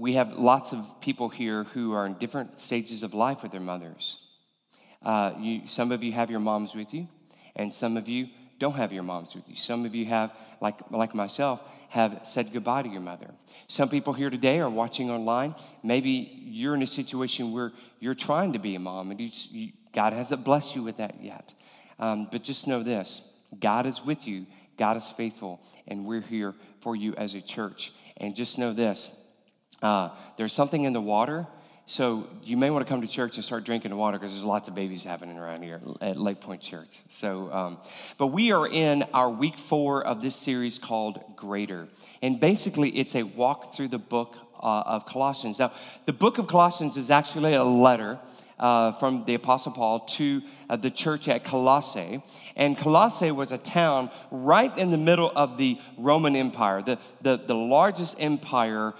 we have lots of people here who are in different stages of life with their mothers. Some of you have your moms with you, and some of you don't have your moms with you. Some of you have, like myself, have said goodbye to your mother. Some people here today are watching online. Maybe you're in a situation where you're trying to be a mom, and God hasn't blessed you with that yet. But just know this, God is with you, God is faithful, and we're here for you as a church. And just know this, there's something in the water, so you may want to come to church and start drinking the water because there's lots of babies happening around here at Lake Point Church. So, but we are in our week 4 of this series called Greater. And basically, it's a walk through the book of Colossians. Now, the book of Colossians is actually a letter from the Apostle Paul to the church at Colossae. And Colossae was a town right in the middle of the Roman Empire, the largest empire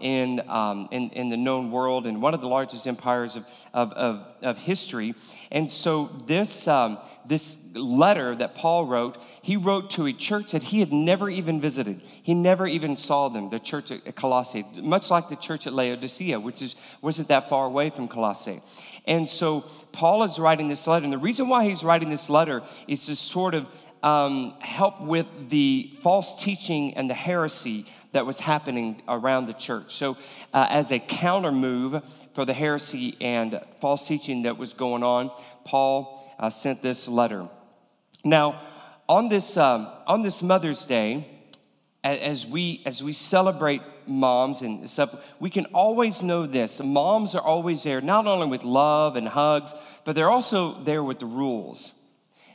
in the known world, and one of the largest empires of history. And so this letter that Paul wrote, he wrote to a church that he had never even visited. He never even saw them, the church at Colossae, much like the church at Laodicea, which wasn't that far away from Colossae. And so Paul is writing this letter, and the reason why he's writing this letter is to sort of help with the false teaching and the heresy that was happening around the church. So as a counter move for the heresy and false teaching that was going on, Paul sent this letter. Now, on this Mother's Day, as we celebrate moms and stuff, we can always know this. Moms are always there, not only with love and hugs, but they're also there with the rules.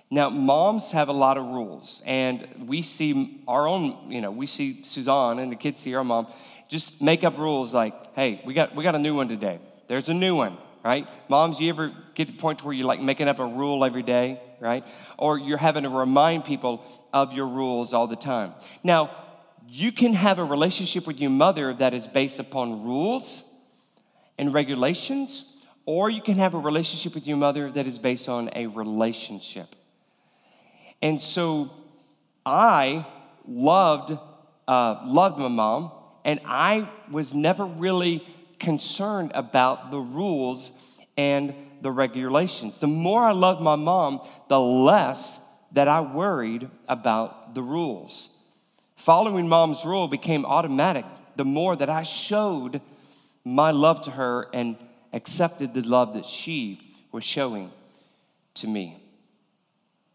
Now, moms have a lot of rules, and we see our own, we see Suzanne and the kids see our mom just make up rules like, hey, we got a new one today. There's a new one, right? Moms, you ever get to the point where you're like making up a rule every day, right? Or you're having to remind people of your rules all the time. Now, you can have a relationship with your mother that is based upon rules and regulations, or you can have a relationship with your mother that is based on a relationship. And so I loved my mom, and I was never really concerned about the rules and the regulations. The more I loved my mom, the less that I worried about the rules. Following mom's rule became automatic the more that I showed my love to her and accepted the love that she was showing to me.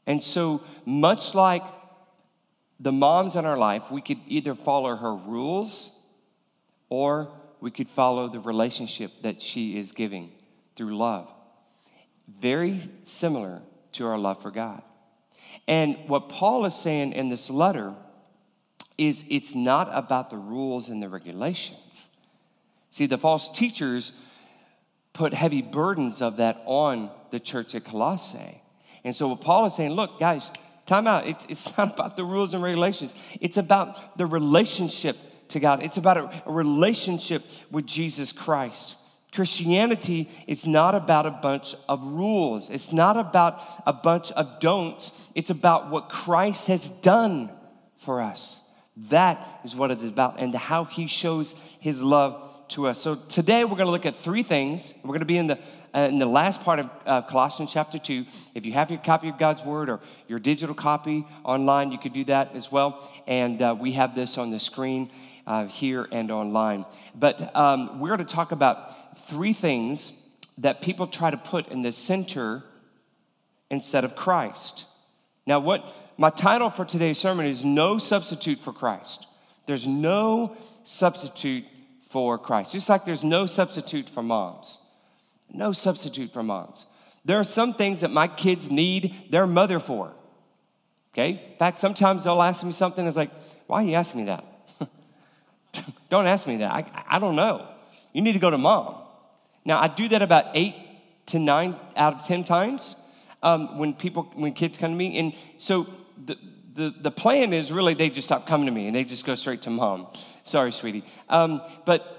And so much like the moms in our life, we could either follow her rules or we could follow the relationship that she is giving through love. Very similar to our love for God. And what Paul is saying in this letter is it's not about the rules and the regulations. See, the false teachers put heavy burdens of that on the church at Colossae. And so what Paul is saying, look, guys, time out. It's not about the rules and regulations. It's about the relationship to God. It's about a relationship with Jesus Christ. Christianity is not about a bunch of rules. It's not about a bunch of don'ts. It's about what Christ has done for us. That is what it's about, and how he shows his love to us. So today we're going to look at 3 things. We're going to be in the last part of Colossians chapter 2. If you have your copy of God's Word or your digital copy online, you could do that as well. And we have this on the screen here and online. But we're going to talk about 3 things that people try to put in the center instead of Christ. Now, my title for today's sermon is No Substitute for Christ. There's no substitute for Christ. Just like there's no substitute for moms. No substitute for moms. There are some things that my kids need their mother for. Okay? In fact, sometimes they'll ask me something that's like, why are you asking me that? Don't ask me that. I don't know. You need to go to mom. Now, I do that about 8 to 9 out of 10 times when kids come to me. And so the plan is really they just stop coming to me and they just go straight to mom. Sorry, sweetie. But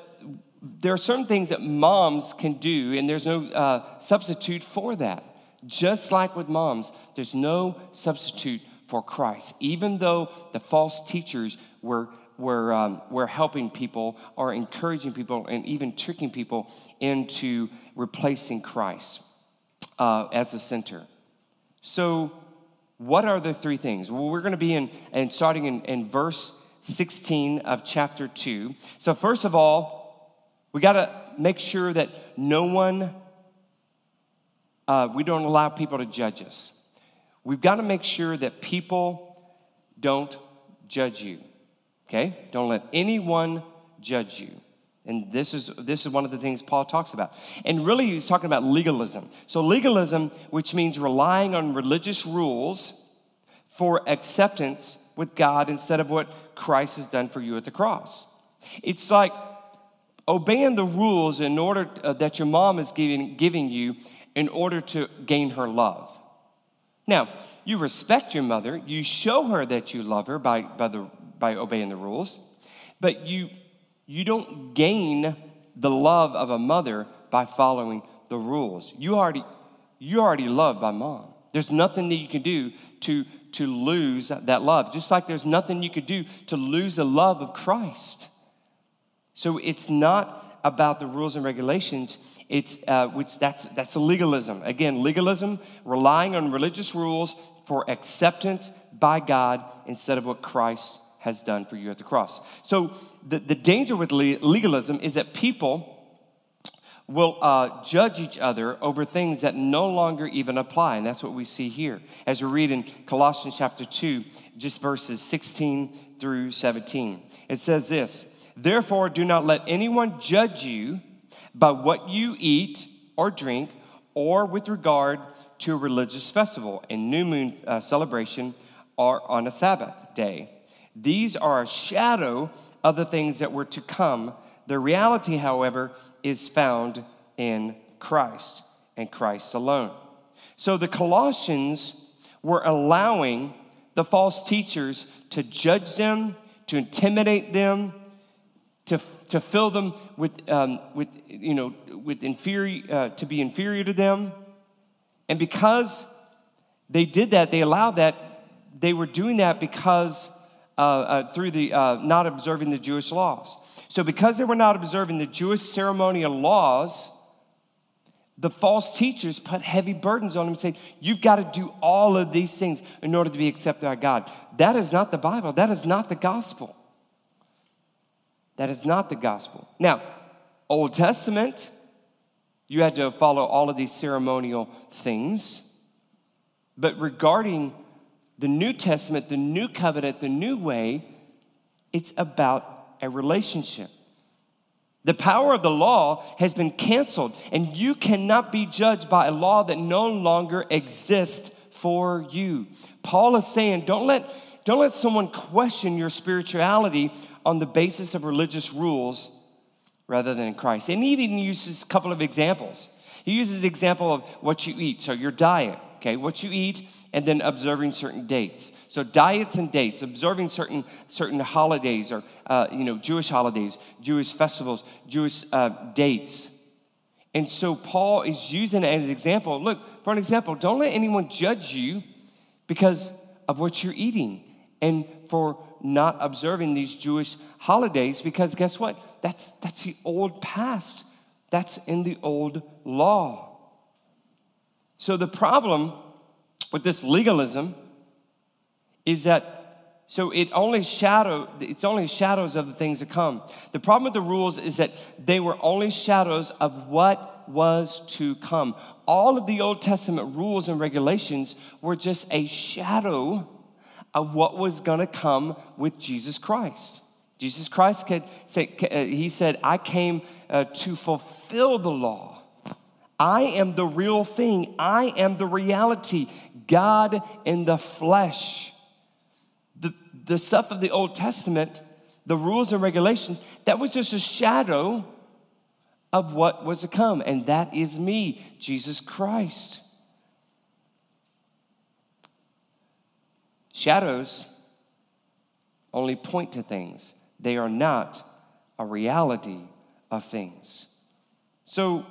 there are certain things that moms can do, and there's no substitute for that. Just like with moms, there's no substitute for Christ, even though the false teachers were we're helping people or encouraging people and even tricking people into replacing Christ as the center. So what are the three things? Well, we're going to be in starting in verse 16 of chapter 2. So first of all, we got to make sure that no one, we don't allow people to judge us. We've got to make sure that people don't judge you, okay? Don't let anyone judge you. And this is one of the things Paul talks about. And really, he's talking about legalism. So legalism, which means relying on religious rules for acceptance with God instead of what Christ has done for you at the cross. It's like obeying the rules in order that your mom is giving you in order to gain her love. Now, you respect your mother. You show her that you love her by obeying the rules, but you don't gain the love of a mother by following the rules. You're already loved by mom. There's nothing that you can do to lose that love, just like there's nothing you could do to lose the love of Christ. So it's not about the rules and regulations, it's which that's legalism. Again, legalism, relying on religious rules for acceptance by God instead of what Christ has done for you at the cross. So the danger with legalism is that people will judge each other over things that no longer even apply, and that's what we see here as we read in Colossians chapter 2, just verses 16 through 17. It says this: therefore, do not let anyone judge you by what you eat or drink or with regard to a religious festival, a new moon celebration, or on a Sabbath day. These are a shadow of the things that were to come. The reality, however, is found in Christ and Christ alone. So the Colossians were allowing the false teachers to judge them, to intimidate them, to fill them to be inferior to them. And because they did that, they allowed that, they were doing that because through the not observing the Jewish laws. So because they were not observing the Jewish ceremonial laws, the false teachers put heavy burdens on them and said, you've got to do all of these things in order to be accepted by God. That is not the Bible. That is not the gospel. That is not the gospel. Now, Old Testament, you had to follow all of these ceremonial things. But regarding the New Testament, the new covenant, the new way, it's about a relationship. The power of the law has been canceled, and you cannot be judged by a law that no longer exists for you. Paul is saying, don't let someone question your spirituality on the basis of religious rules rather than Christ. And he even uses a couple of examples. He uses the example of what you eat, so your diet, okay, what you eat, and then observing certain dates. So diets and dates, observing certain holidays or, Jewish holidays, Jewish festivals, Jewish dates. And so Paul is using it as an example. Look, for an example, don't let anyone judge you because of what you're eating and for not observing these Jewish holidays, because guess what? That's the old past. That's in the old law. So the problem with this legalism is that it's only shadows of the things to come. The problem with the rules is that they were only shadows of what was to come. All of the Old Testament rules and regulations were just a shadow of what was going to come with Jesus Christ. Jesus Christ said, I came to fulfill the law. I am the real thing. I am the reality. God in the flesh. The stuff of the Old Testament, the rules and regulations, that was just a shadow of what was to come. And that is me, Jesus Christ. Shadows only point to things. They are not a reality of things. So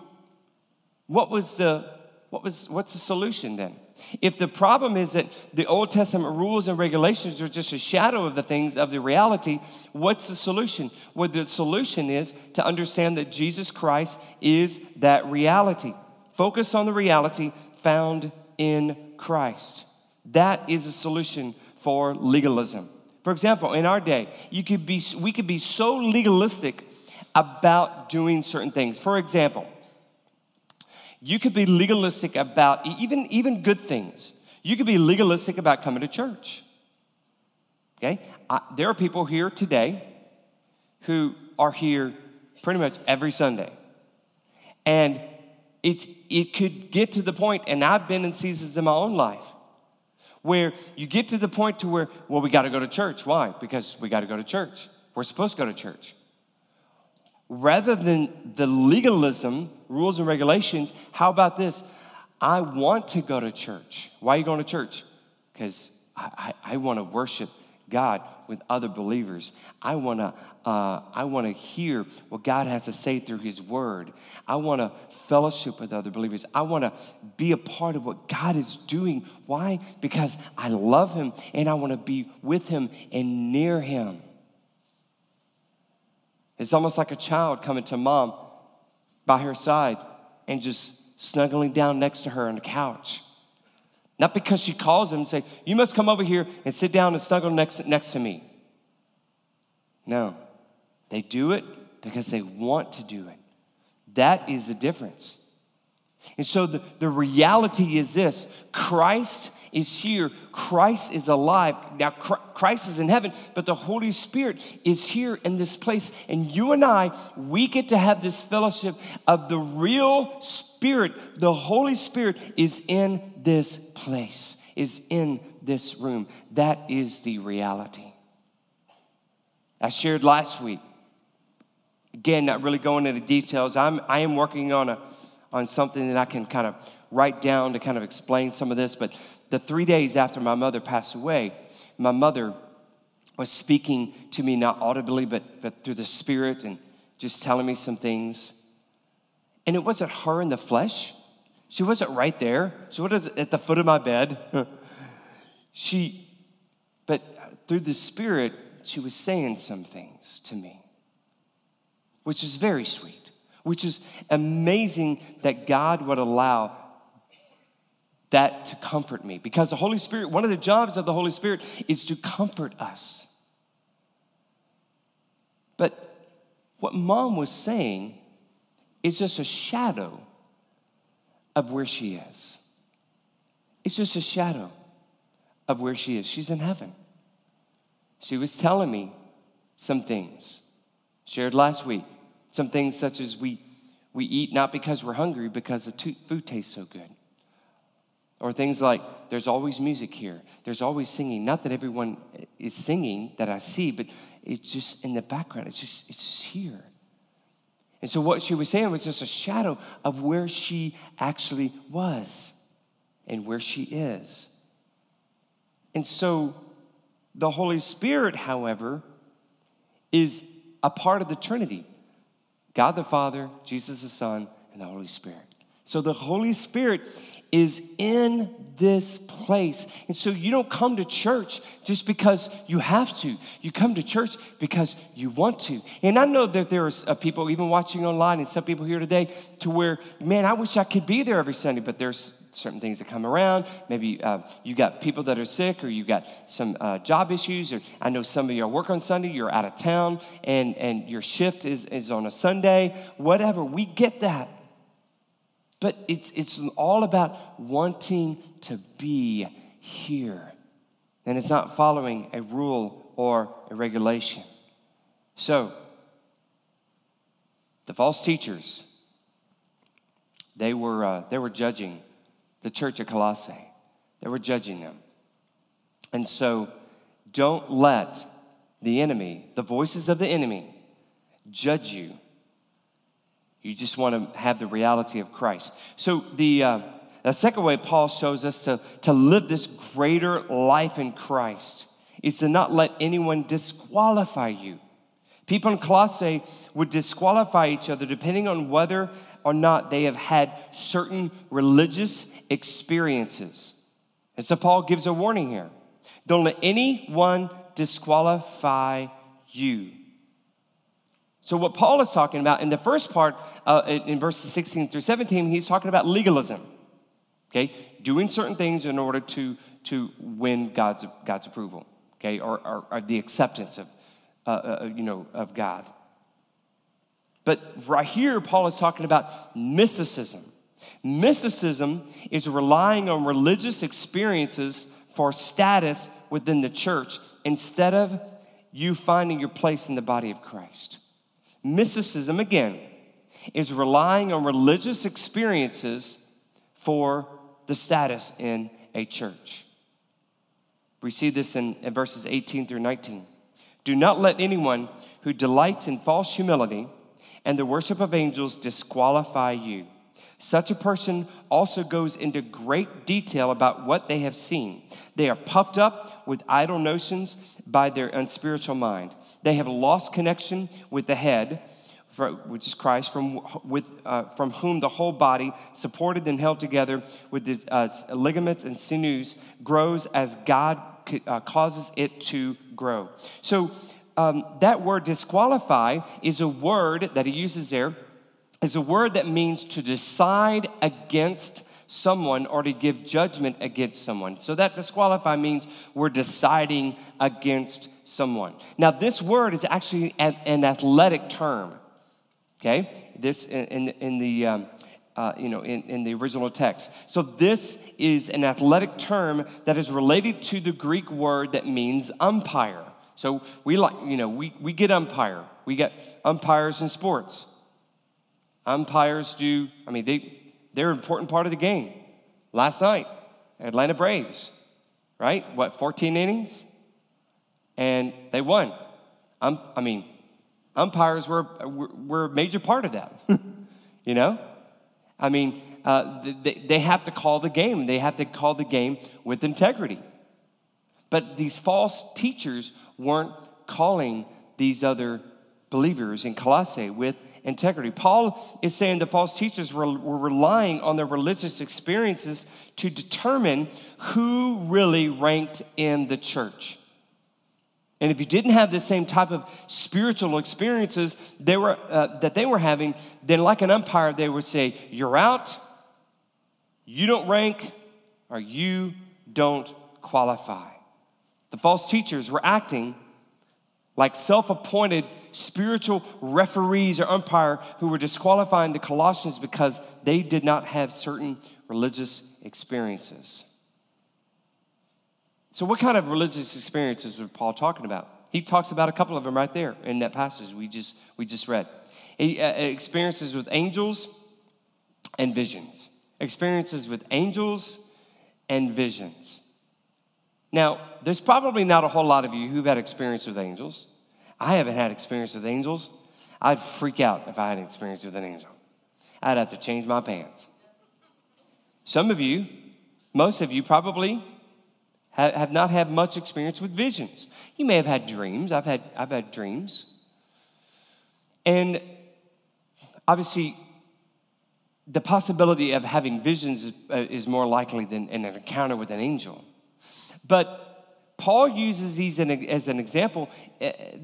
what was the what's the solution then? If the problem is that the Old Testament rules and regulations are just a shadow of the things of the reality, what's the solution? Well, the solution is to understand that Jesus Christ is that reality. Focus on the reality found in Christ. That is a solution for legalism. For example, in our day, we could be so legalistic about doing certain things. For example, you could be legalistic about even good things. You could be legalistic about coming to church. Okay? There are people here today who are here pretty much every Sunday. And it could get to the point, and I've been in seasons in my own life, where you get to the point to where, well, we got to go to church. Why? Because we got to go to church. We're supposed to go to church. Rather than the legalism, rules and regulations, how about this? I want to go to church. Why are you going to church? Because I want to worship God with other believers. I want to hear what God has to say through His Word. I want to fellowship with other believers. I want to be a part of what God is doing. Why? Because I love Him and I want to be with Him and near Him. It's almost like a child coming to mom by her side and just snuggling down next to her on the couch. Not because she calls him and say, you must come over here and sit down and snuggle next to me. No, they do it because they want to do it. That is the difference. And so the reality is this: Christ is here. Christ is alive. Now, Christ is in heaven, but the Holy Spirit is here in this place. And you and I, we get to have this fellowship of the real Spirit. The Holy Spirit is in this place, is in this room. That is the reality. I shared last week, again, not really going into details. I am working on something that I can kind of write down to kind of explain some of this, but the 3 days after my mother passed away, my mother was speaking to me, not audibly, but through the Spirit and just telling me some things. And it wasn't her in the flesh. She wasn't right there. She wasn't at the foot of my bed. But through the Spirit, she was saying some things to me, which is very sweet, which is amazing that God would allow that to comfort me, because the Holy Spirit, one of the jobs of the Holy Spirit is to comfort us. But what mom was saying is just a shadow of where she is. It's just a shadow of where she is. She's in heaven. She was telling me some things, shared last week, some things such as we eat not because we're hungry, because the food tastes so good. Or things like, there's always music here. There's always singing. Not that everyone is singing that I see, but it's just in the background. It's just here. And so what she was saying was just a shadow of where she actually was and where she is. And so the Holy Spirit, however, is a part of the Trinity. God the Father, Jesus the Son, and the Holy Spirit. So the Holy Spirit is in this place. And so you don't come to church just because you have to. You come to church because you want to. And I know that there are people even watching online and some people here today to where, man, I wish I could be there every Sunday, but there's certain things that come around. Maybe you got people that are sick, or you got some job issues, or I know some of you work on Sunday, you're out of town, and your shift is on a Sunday, whatever. We get that. But it's all about wanting to be here. And it's not following a rule or a regulation. So, the false teachers, they were judging the church at Colossae. They were judging them. And so, don't let the enemy, the voices of the enemy, judge you. You just want to have the reality of Christ. So the second way Paul shows us to live this greater life in Christ is to not let anyone disqualify you People in Colossae would disqualify each other depending on whether or not they have had certain religious experiences. And so Paul gives a warning here. Don't let anyone disqualify you. So what Paul is talking about in the first part, in verses 16 through 17, he's talking about legalism. Okay, doing certain things in order to win God's approval. Okay, or the acceptance of God. But right here, Paul is talking about mysticism. Mysticism is relying on religious experiences for status within the church instead of you finding your place in the body of Christ. Mysticism, again, is relying on religious experiences for the status in a church. We see this in verses 18 through 19. Do not let anyone who delights in false humility and the worship of angels disqualify you. Such a person also goes into great detail about what they have seen. They are puffed up with idle notions by their unspiritual mind. They have lost connection with the head, which is Christ, from whom the whole body, supported and held together with the ligaments and sinews, grows as God causes it to grow. So that word disqualify is a word that he uses there, is a word that means to decide against someone or to give judgment against someone. So that disqualify means we're deciding against someone. Now, this word is actually an athletic term. Okay, this in the original text. So this is an athletic term that is related to the Greek word that means umpire. So we get umpire. We get umpires in sports. Umpires they're an important part of the game. Last night, Atlanta Braves, right? 14 innings, and they won. Umpires were a major part of that, you know? They have to call the game. They have to call the game with integrity. But these false teachers weren't calling these other believers in Colossae with integrity. Paul is saying the false teachers were relying on their religious experiences to determine who really ranked in the church. And if you didn't have the same type of spiritual experiences that they were having, then like an umpire, they would say, you're out, you don't rank, or you don't qualify. The false teachers were acting like self-appointed spiritual referees or umpire who were disqualifying the Colossians because they did not have certain religious experiences. So what kind of religious experiences is Paul talking about? He talks about a couple of them right there in that passage we just read. Experiences with angels and visions. Experiences with angels and visions. Now, there's probably not a whole lot of you who've had experience with angels. I haven't had experience with angels. I'd freak out if I had an experience with an angel. I'd have to change my pants. Some of you, most of you probably have not had much experience with visions. You may have had dreams. I've had dreams. And obviously, the possibility of having visions is more likely than an encounter with an angel. But Paul uses these as an example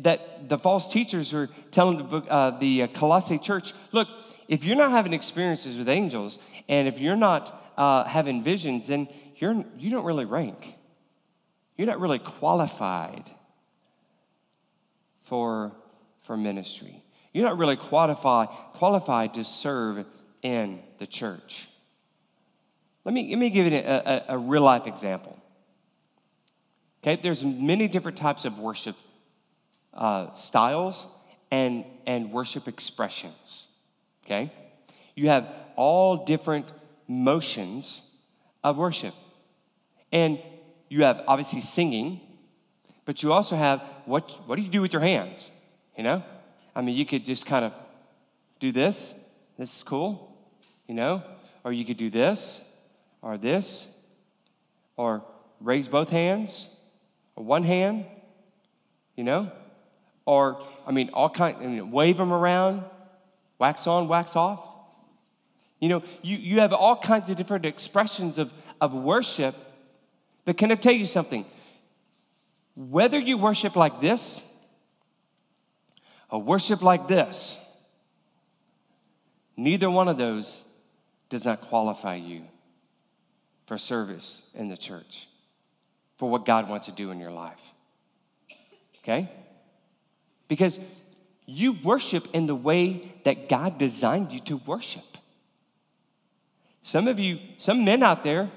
that the false teachers were telling the Colossae church, look, if you're not having experiences with angels and if you're not having visions, then you don't really rank. You're not really qualified for ministry. You're not really qualified to serve in the church. Let me give you a real life example. Okay, there's many different types of worship styles and worship expressions. Okay, you have all different motions of worship, and you have obviously singing, but you also have what do you do with your hands? You know? You could just kind of do this. This is cool, you know? Or you could do this, or raise both hands, or one hand, you know? wave them around, wax on, wax off. You know, you have all kinds of different expressions of worship. But can I tell you something? Whether you worship like this or worship like this, neither one of those does not qualify you for service in the church, for what God wants to do in your life. Okay? Because you worship in the way that God designed you to worship. Some of you, some men out there,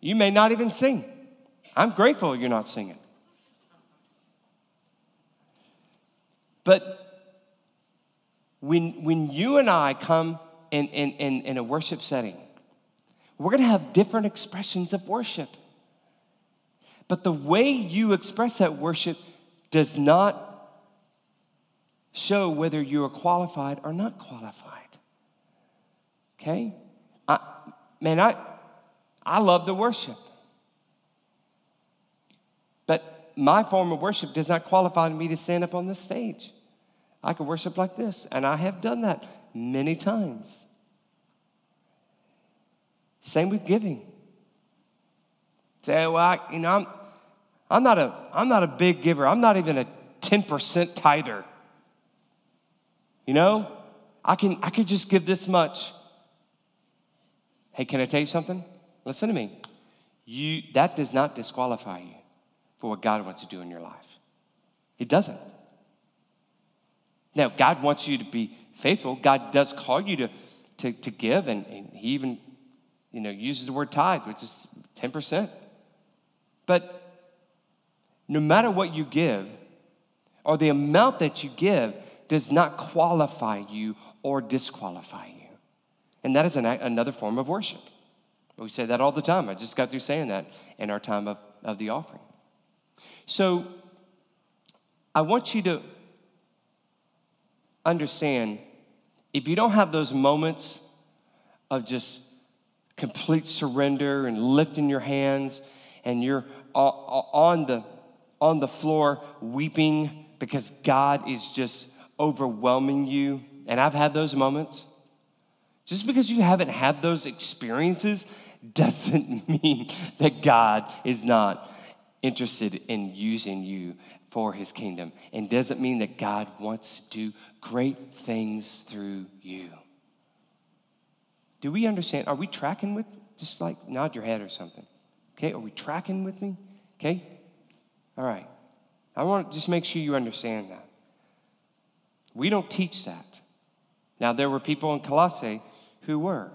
you may not even sing. I'm grateful you're not singing. But when you and I come in a worship setting, we're going to have different expressions of worship. But the way you express that worship does not show whether you are qualified or not qualified. Okay? I love the worship. But my form of worship does not qualify me to stand up on this stage. I could worship like this, and I have done that many times. Same with giving. Say, I'm not a big giver. I'm not even a 10% tither. You know, I could just give this much. Hey, can I tell you something? Listen to me. That does not disqualify you for what God wants to do in your life. It doesn't. Now, God wants you to be faithful. God does call you to give, and he even, uses the word tithe, which is 10%. But no matter what you give, or the amount that you give, does not qualify you or disqualify you. And that is another form of worship. We say that all the time. I just got through saying that in our time of the offering. So I want you to understand, if you don't have those moments of just complete surrender and lifting your hands, and you're on the floor weeping because God is just overwhelming you, and I've had those moments. Just because you haven't had those experiences doesn't mean that God is not interested in using you for his kingdom, and doesn't mean that God wants to do great things through you. Do we understand? Are we tracking with? Just like nod your head or something. Okay, are we tracking with me? Okay? All right. I want to just make sure you understand that. We don't teach that. Now, there were people in Colossae who were.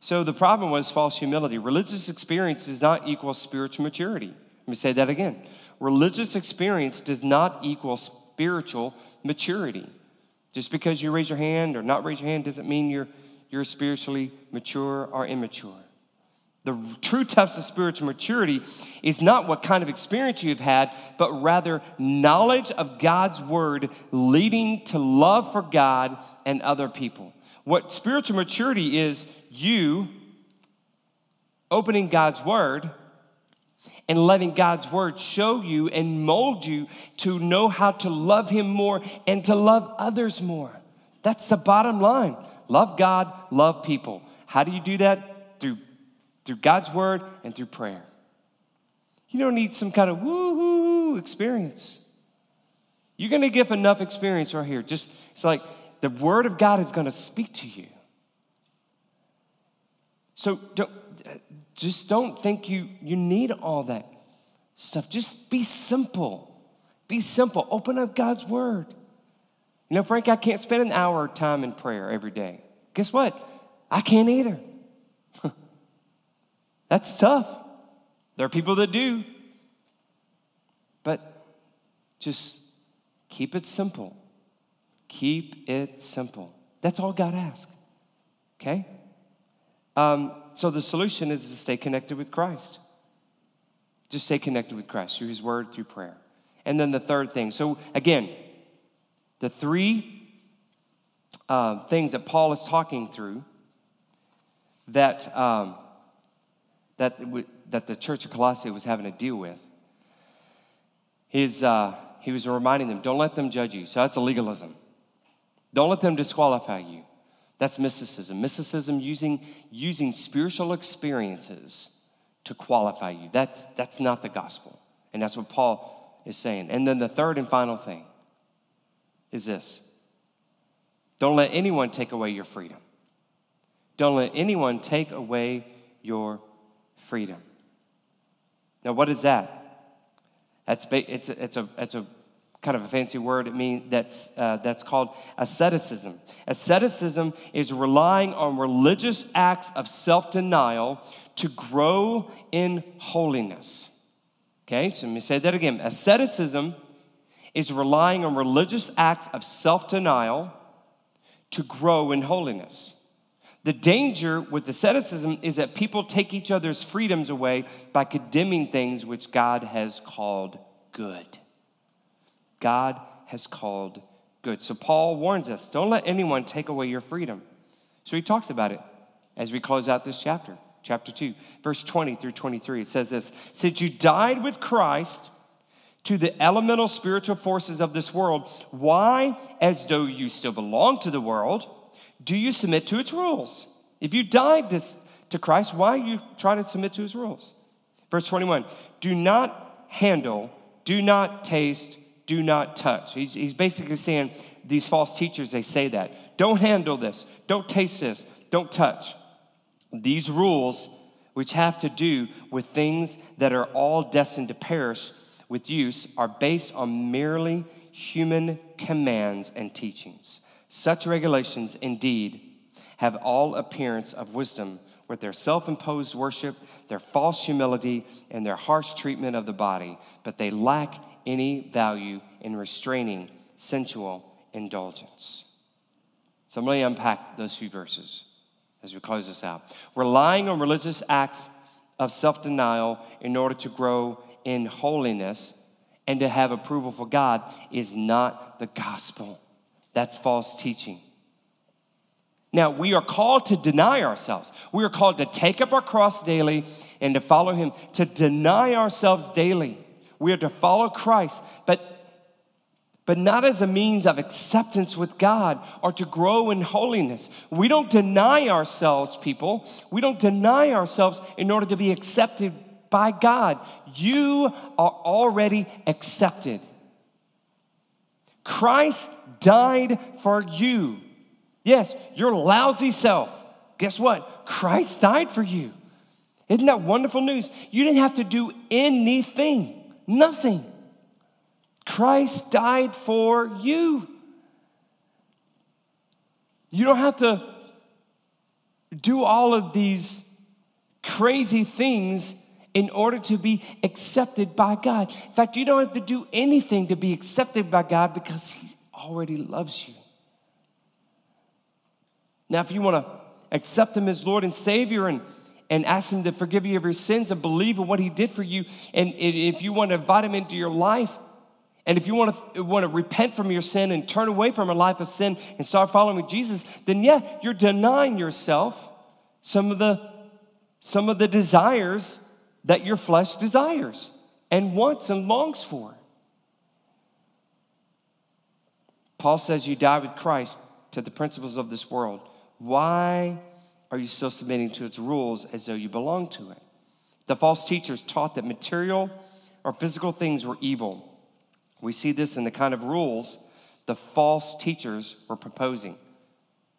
So the problem was false humility. Religious experience does not equal spiritual maturity. Let me say that again. Religious experience does not equal spiritual maturity. Just because you raise your hand or not raise your hand doesn't mean you're spiritually mature or immature. The true test of spiritual maturity is not what kind of experience you've had, but rather knowledge of God's word leading to love for God and other people. What spiritual maturity is, you opening God's word and letting God's word show you and mold you to know how to love him more and to love others more. That's the bottom line. Love God, love people. How do you do that? Through God's word and through prayer. You don't need some kind of woo-hoo experience. You're going to get enough experience right here. Just, it's like the word of God is going to speak to you. So don't think you need all that stuff. Just be simple. Be simple. Open up God's word. Frank, I can't spend an hour of time in prayer every day. Guess what? I can't either. That's tough. There are people that do. But just keep it simple. Keep it simple. That's all God asks. Okay? So the solution is to stay connected with Christ. Just stay connected with Christ through his word, through prayer. And then the third thing. So again, the three things that Paul is talking through that the church of Colossae was having to deal with he was reminding them, don't let them judge you. So that's a legalism. Don't let them disqualify you. That's mysticism. Mysticism using spiritual experiences to qualify you. That's not the gospel. And that's what Paul is saying. And then the third and final thing is this. Don't let anyone take away your freedom. Don't let anyone take away your freedom. Now, what is that? It's a kind of a fancy word. It means that's called asceticism. Asceticism is relying on religious acts of self-denial to grow in holiness. Okay, so let me say that again. Asceticism is relying on religious acts of self-denial to grow in holiness. The danger with asceticism is that people take each other's freedoms away by condemning things which God has called good. God has called good. So Paul warns us, don't let anyone take away your freedom. So he talks about it as we close out this chapter, chapter 2, verse 20 through 23. It says this, since you died with Christ to the elemental spiritual forces of this world, why, as though you still belong to the world, do you submit to its rules? If you died to Christ, why are you trying to submit to his rules? Verse 21, do not handle, do not taste, do not touch. He's basically saying these false teachers, they say that. Don't handle this. Don't taste this. Don't touch. These rules, which have to do with things that are all destined to perish with use, are based on merely human commands and teachings. Such regulations, indeed, have all appearance of wisdom with their self-imposed worship, their false humility, and their harsh treatment of the body, but they lack any value in restraining sensual indulgence. So I'm going to unpack those few verses as we close this out. Relying on religious acts of self-denial in order to grow in holiness and to have approval for God is not the gospel. That's false teaching. Now, we are called to deny ourselves. We are called to take up our cross daily and to follow him, to deny ourselves daily. We are to follow Christ, but not as a means of acceptance with God or to grow in holiness. We don't deny ourselves, people. We don't deny ourselves in order to be accepted by God. You are already accepted. Christ died for you. Yes, your lousy self. Guess what? Christ died for you. Isn't that wonderful news? You didn't have to do anything. Nothing. Christ died for you. You don't have to do all of these crazy things in order to be accepted by God. In fact, you don't have to do anything to be accepted by God because he already loves you. Now, if you want to accept him as Lord and Savior and ask him to forgive you of your sins and believe in what he did for you. And if you want to invite him into your life, and if you want to repent from your sin and turn away from a life of sin and start following Jesus, then yeah, you're denying yourself some of the desires that your flesh desires and wants and longs for. Paul says you die with Christ to the principles of this world. Why are you still submitting to its rules as though you belong to it? The false teachers taught that material or physical things were evil. We see this in the kind of rules the false teachers were proposing.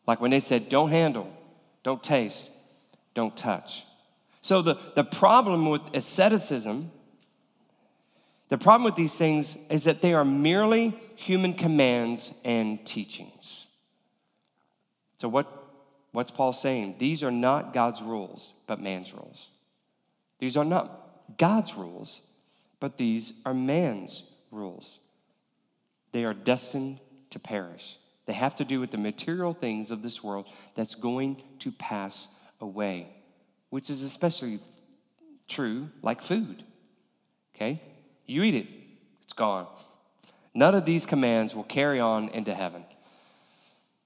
Like when they said, don't handle, don't taste, don't touch. So the problem with asceticism, the problem with these things is that they are merely human commands and teachings. So what's Paul saying? These are not God's rules, but man's rules. These are not God's rules, but these are man's rules. They are destined to perish. They have to do with the material things of this world that's going to pass away, which is especially true like food, okay? You eat it, it's gone. None of these commands will carry on into heaven.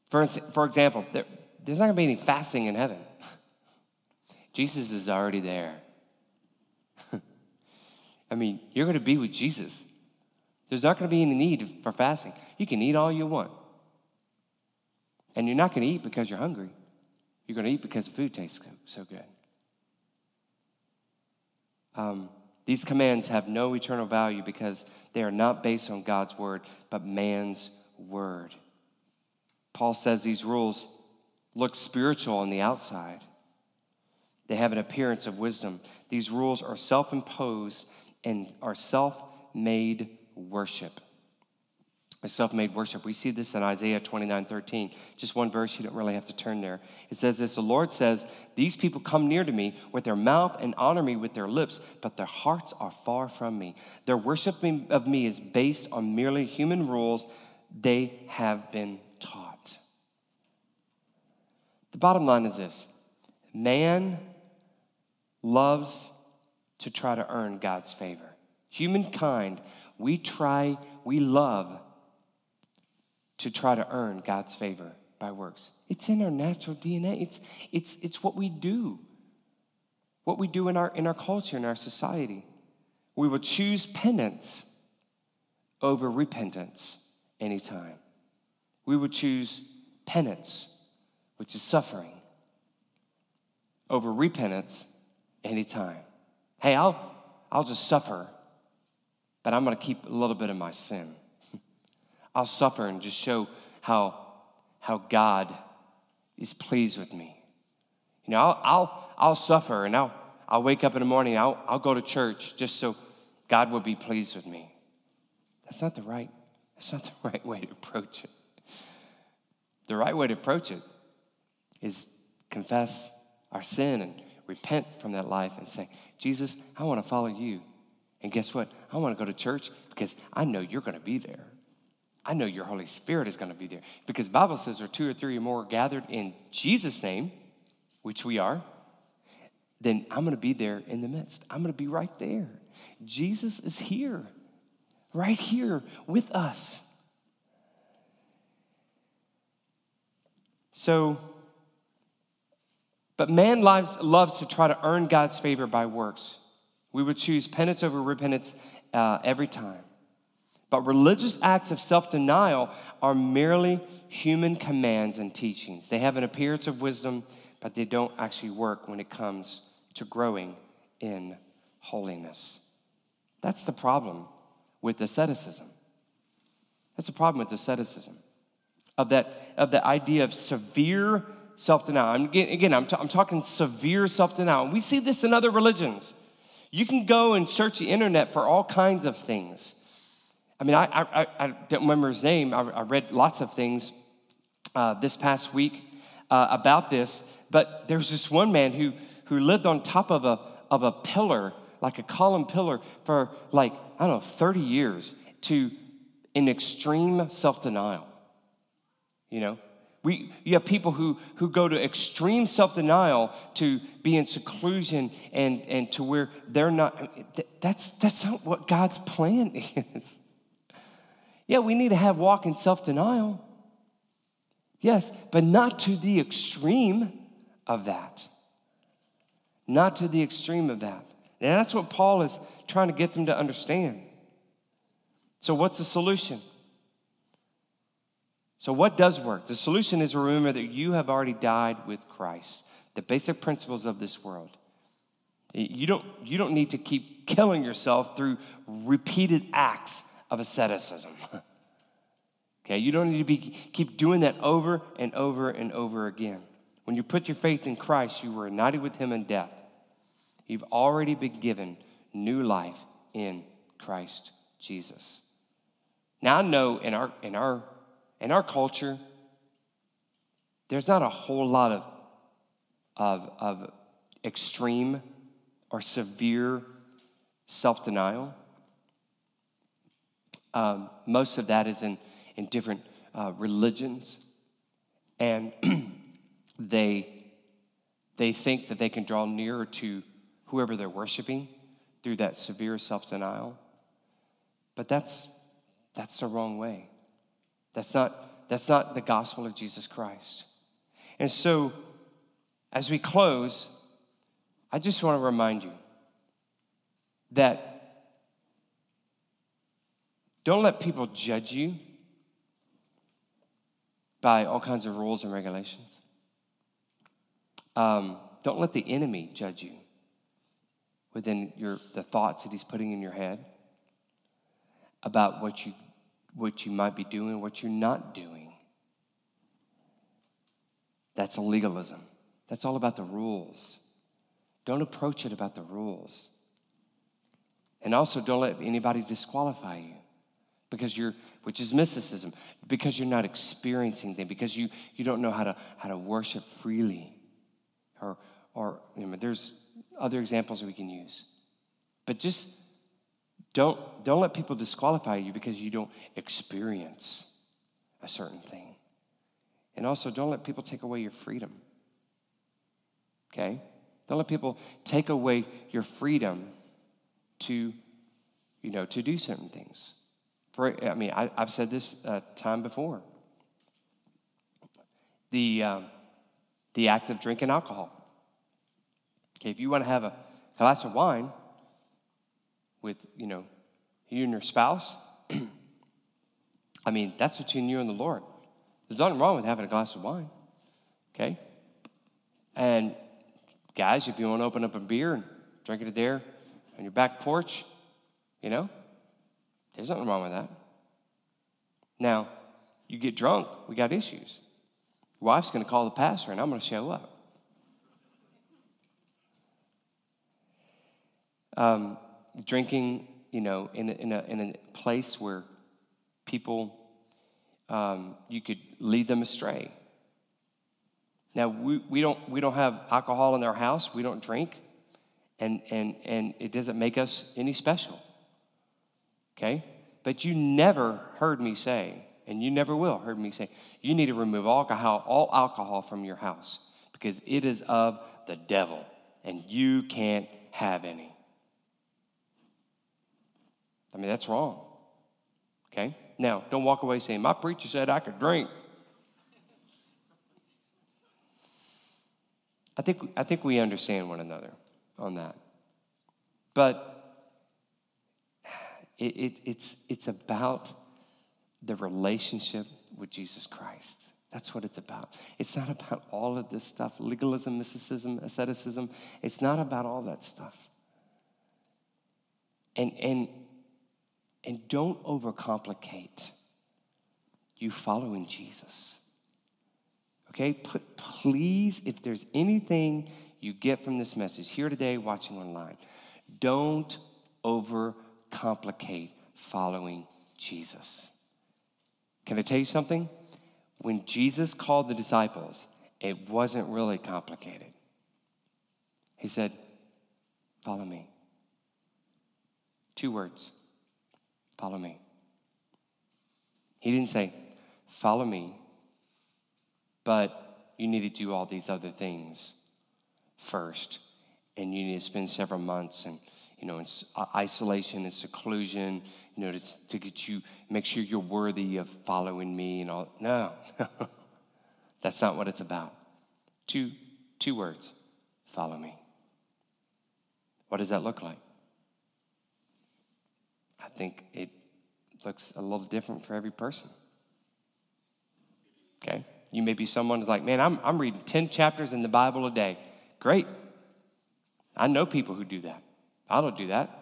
For example, there's not going to be any fasting in heaven. Jesus is already there. I mean, you're going to be with Jesus. There's not going to be any need for fasting. You can eat all you want. And you're not going to eat because you're hungry. You're going to eat because the food tastes so good. These commands have no eternal value because they are not based on God's word, but man's word. Paul says these rules look spiritual on the outside. They have an appearance of wisdom. These rules are self-imposed and are self-made worship. A self-made worship. We see this in Isaiah 29:13. Just one verse, you don't really have to turn there. It says this, the Lord says, these people come near to me with their mouth and honor me with their lips, but their hearts are far from me. Their worship of me is based on merely human rules they have been taught. The bottom line is this, man loves to try to earn God's favor. Humankind, we love to try to earn God's favor by works. It's in our natural DNA. It's what we do. What we do in our culture, in our society. We will choose penance over repentance anytime. We will choose penance, which is suffering, over repentance anytime. Hey, I'll just suffer, but I'm going to keep a little bit of my sin. I'll suffer and just show how God is pleased with me. You know, I'll suffer and I'll wake up in the morning. I'll go to church just so God will be pleased with me. That's not the right way to approach it. The right way to approach it is confess our sin and repent from that life and say, Jesus, I want to follow you. And guess what? I want to go to church because I know you're going to be there. I know your Holy Spirit is going to be there because the Bible says there are two or three or more gathered in Jesus' name, which we are, then I'm going to be there in the midst. I'm going to be right there. Jesus is here, right here with us. But man loves to try to earn God's favor by works. We would choose penance over repentance every time. But religious acts of self-denial are merely human commands and teachings. They have an appearance of wisdom, but they don't actually work when it comes to growing in holiness. That's the problem with asceticism. That's the problem with asceticism, of the idea of severe self-denial. And again, I'm talking severe self-denial. We see this in other religions. You can go and search the internet for all kinds of things. I mean, I don't remember his name. I read lots of things this past week about this. But there's this one man who lived on top of a pillar, like a column pillar, for 30 years to an extreme self-denial. You know, you have people who go to extreme self-denial to be in seclusion and to where they're not. That's not what God's plan is. Yeah, we need to walk in self-denial. Yes, but not to the extreme of that. Not to the extreme of that. And that's what Paul is trying to get them to understand. So what's the solution? So what does work? The solution is to remember that you have already died with Christ. The basic principles of this world. You don't need to keep killing yourself through repeated acts of asceticism. Okay, you don't need to keep doing that over and over and over again. When you put your faith in Christ, you were united with him in death. You've already been given new life in Christ Jesus. Now I know in our culture, there's not a whole lot of extreme or severe self-denial. Most of that is in different religions, and they think that they can draw nearer to whoever they're worshiping through that severe self-denial. But that's the wrong way. That's not the gospel of Jesus Christ. And so, as we close, I just want to remind you that Don't let people judge you by all kinds of rules and regulations. Don't let the enemy judge you within the thoughts that he's putting in your head about what you might be doing, what you're not doing. That's legalism. That's all about the rules. Don't approach it about the rules. And also don't let anybody disqualify you because which is mysticism, because you're not experiencing them, because you don't know how to worship freely. Or you know, there's other examples we can use. But just don't let people disqualify you because you don't experience a certain thing. And also, don't let people take away your freedom, okay? Don't let people take away your freedom to do certain things. I've said this time before. The act of drinking alcohol. Okay, if you want to have a glass of wine with, you and your spouse, that's between you and the Lord. There's nothing wrong with having a glass of wine, okay? And guys, if you want to open up a beer and drink it there on your back porch, there's nothing wrong with that. Now, you get drunk, we got issues. Your wife's going to call the pastor, and I'm going to show up. Drinking, in a place where people... you could lead them astray. Now we don't have alcohol in our house. We don't drink, and it doesn't make us any special. Okay, but you never heard me say, and you never will heard me say, you need to remove all alcohol from your house because it is of the devil, and you can't have any. That's wrong. Okay. Now, don't walk away saying, my preacher said I could drink. I think we understand one another on that. But it's about the relationship with Jesus Christ. That's what it's about. It's not about all of this stuff, legalism, mysticism, asceticism. It's not about all that stuff. And don't overcomplicate you following Jesus. Okay? Please, if there's anything you get from this message here today, watching online, don't overcomplicate following Jesus. Can I tell you something? When Jesus called the disciples, it wasn't really complicated. He said, follow me. 2 words. Follow me. He didn't say, follow me, but you need to do all these other things first, and you need to spend several months in isolation and seclusion, to get you, make sure you're worthy of following me and all. No, that's not what it's about. Two words, follow me. What does that look like? I think it looks a little different for every person. Okay? You may be someone who's like, man, I'm reading 10 chapters in the Bible a day. Great. I know people who do that. I don't do that.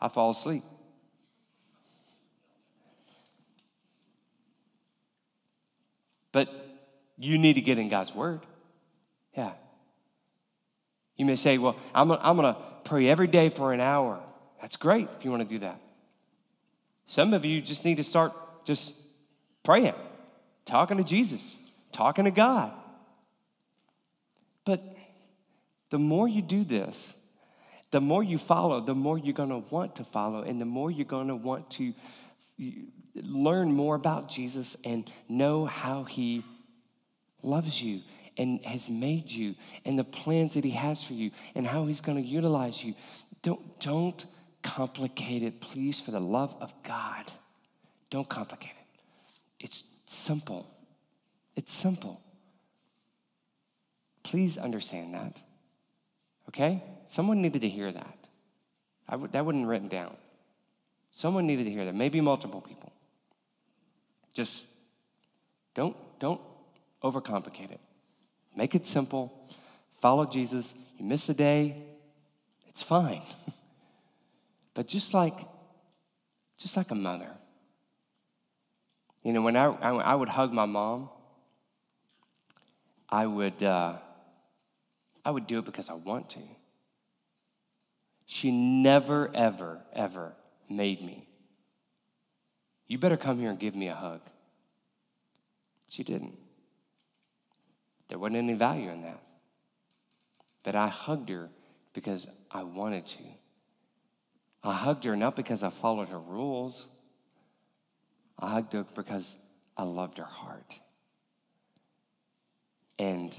I fall asleep. But you need to get in God's Word. Yeah. You may say, well, I'm going to pray every day for an hour. That's great if you want to do that. Some of you just need to start just praying, talking to Jesus, talking to God. But the more you do this, the more you follow, the more you're going to want to follow, and the more you're going to want to learn more about Jesus and know how he loves you and has made you and the plans that he has for you and how he's going to utilize you. Don't complicate it, please, for the love of God. Don't complicate it. It's simple. It's simple. Please understand that, okay? Someone needed to hear that. That wasn't written down. Someone needed to hear that, maybe multiple people. Just don't overcomplicate it. Make it simple. Follow Jesus. You miss a day, it's fine. But just like a mother. You know, when I would hug my mom, I would do it because I want to. She never, ever, ever made me. You better come here and give me a hug. She didn't. There wasn't any value in that. But I hugged her because I wanted to. I hugged her not because I followed her rules. I hugged her because I loved her heart. And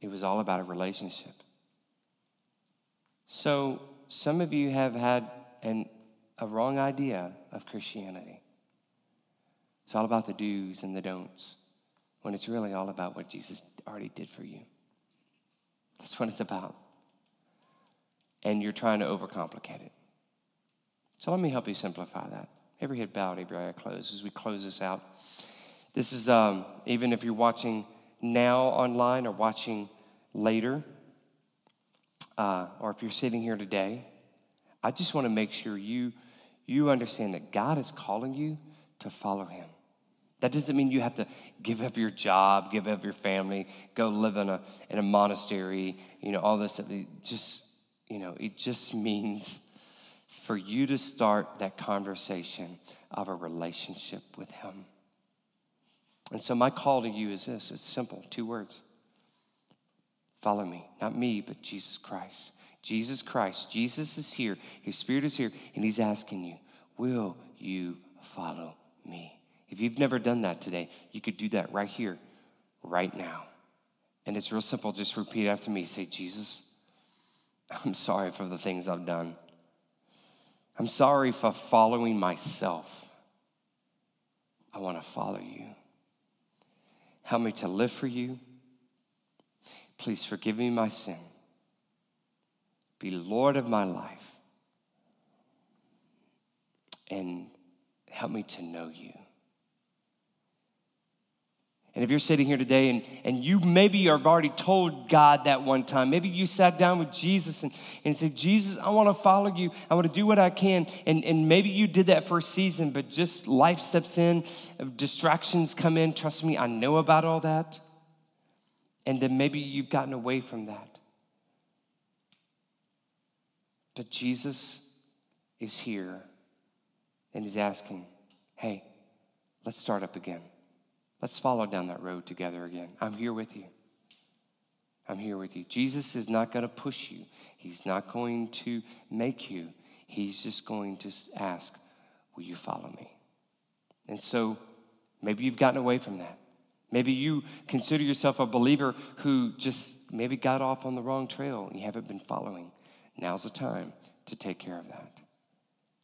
it was all about a relationship. So some of you have had a wrong idea of Christianity. It's all about the do's and the don'ts, when it's really all about what Jesus already did for you. That's what it's about. And you're trying to overcomplicate it. So let me help you simplify that. Every head bowed, every eye closed as we close this out. This is, even if you're watching now online or watching later, or if you're sitting here today, I just want to make sure you understand that God is calling you to follow him. That doesn't mean you have to give up your job, give up your family, go live in a monastery, you know, all this. It just means for you to start that conversation of a relationship with him. And so my call to you is this. It's simple, 2 words. Follow me. Not me, but Jesus Christ. Jesus Christ. Jesus is here. His Spirit is here. And he's asking you, will you follow me? If you've never done that today, you could do that right here, right now. And it's real simple. Just repeat after me. Say, Jesus, I'm sorry for the things I've done. I'm sorry for following myself. I want to follow you. Help me to live for you. Please forgive me my sin. Be Lord of my life. And help me to know you. And if you're sitting here today and you maybe have already told God that one time, maybe you sat down with Jesus and said, Jesus, I want to follow you. I want to do what I can. And maybe you did that for a season, but just life steps in, distractions come in. Trust me, I know about all that. And then maybe you've gotten away from that. But Jesus is here and he's asking, hey, let's start up again. Let's follow down that road together again. I'm here with you. I'm here with you. Jesus is not going to push you. He's not going to make you. He's just going to ask, will you follow me? And so maybe you've gotten away from that. Maybe you consider yourself a believer who just maybe got off on the wrong trail and you haven't been following. Now's the time to take care of that.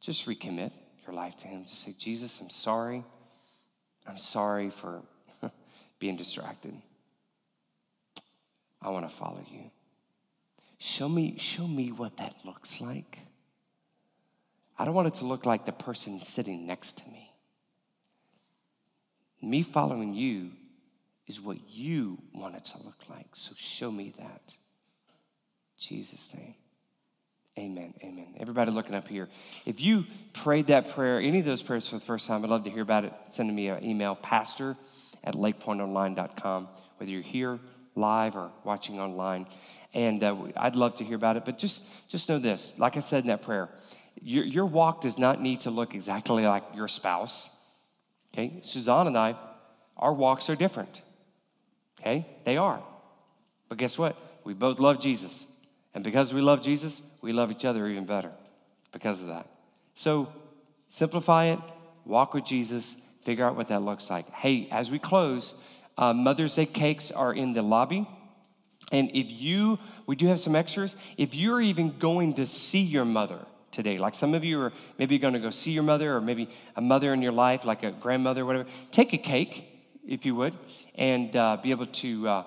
Just recommit your life to him. Just say, Jesus, I'm sorry. I'm sorry for being distracted. I want to follow you. Show me what that looks like. I don't want it to look like the person sitting next to me. Me following you is what you want it to look like. So show me that. In Jesus' name. Amen, amen. Everybody looking up here. If you prayed that prayer, any of those prayers for the first time, I'd love to hear about it. Send me an email, pastor@lakepointonline.com, whether you're here live or watching online. And I'd love to hear about it. But just know this, like I said in that prayer, your walk does not need to look exactly like your spouse. Okay, Suzanne and I, our walks are different. Okay, they are. But guess what? We both love Jesus. And because we love Jesus, we love each other even better because of that. So simplify it, walk with Jesus, figure out what that looks like. Hey, as we close, Mother's Day cakes are in the lobby. And we do have some extras. If you're even going to see your mother today, like some of you are maybe going to go see your mother or maybe a mother in your life, like a grandmother or whatever, take a cake, if you would, and be able to... to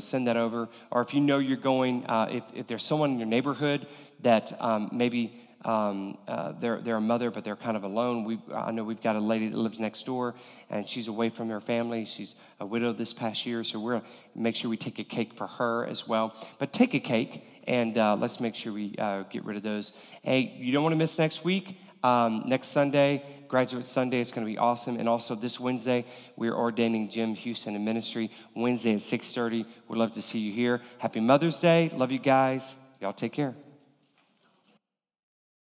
send that over. Or if you know you're going, if there's someone in your neighborhood that maybe They're a mother, but they're kind of alone. I know we've got a lady that lives next door, and she's away from her family. She's a widow this past year, so we're going to make sure we take a cake for her as well. But take a cake, and let's make sure we get rid of those. Hey, you don't want to miss next week. Next Sunday, Graduate Sunday, it's going to be awesome. And also this Wednesday, we're ordaining Jim Houston in ministry, Wednesday at 6:30. We'd love to see you here. Happy Mother's Day. Love you guys. Y'all take care.